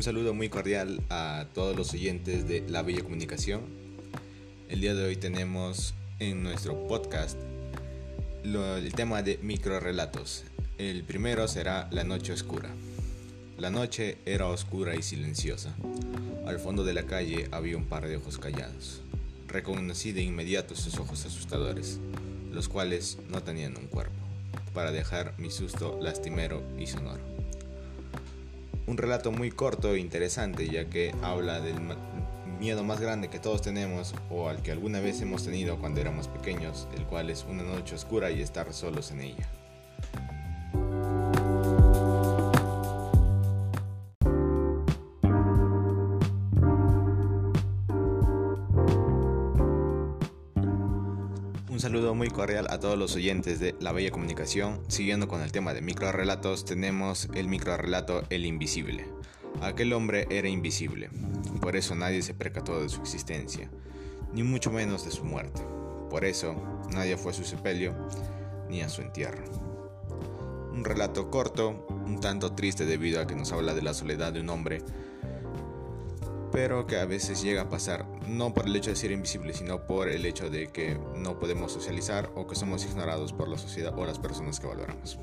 Un saludo muy cordial a todos los oyentes de La Bella Comunicación. El día de hoy tenemos en nuestro podcast el tema de microrrelatos. El primero será La noche oscura. La noche era oscura y silenciosa. Al fondo de la calle había un par de ojos callados. Reconocí de inmediato sus ojos asustadores, los cuales no tenían un cuerpo, para dejar mi susto lastimero y sonoro. Un relato muy corto e interesante, ya que habla del miedo más grande que todos tenemos o al que alguna vez hemos tenido cuando éramos pequeños, el cual es una noche oscura y estar solos en ella. Un saludo muy cordial a todos los oyentes de La Bella Comunicación. Siguiendo con el tema de microrrelatos, tenemos el microrrelato El Invisible. Aquel hombre era invisible, por eso nadie se percató de su existencia, ni mucho menos de su muerte. Por eso nadie fue a su sepelio ni a su entierro. Un relato corto, un tanto triste debido a que nos habla de la soledad de un hombre, pero que a veces llega a pasar, no por el hecho de ser invisible, sino por el hecho de que no podemos socializar o que somos ignorados por la sociedad o las personas que valoramos.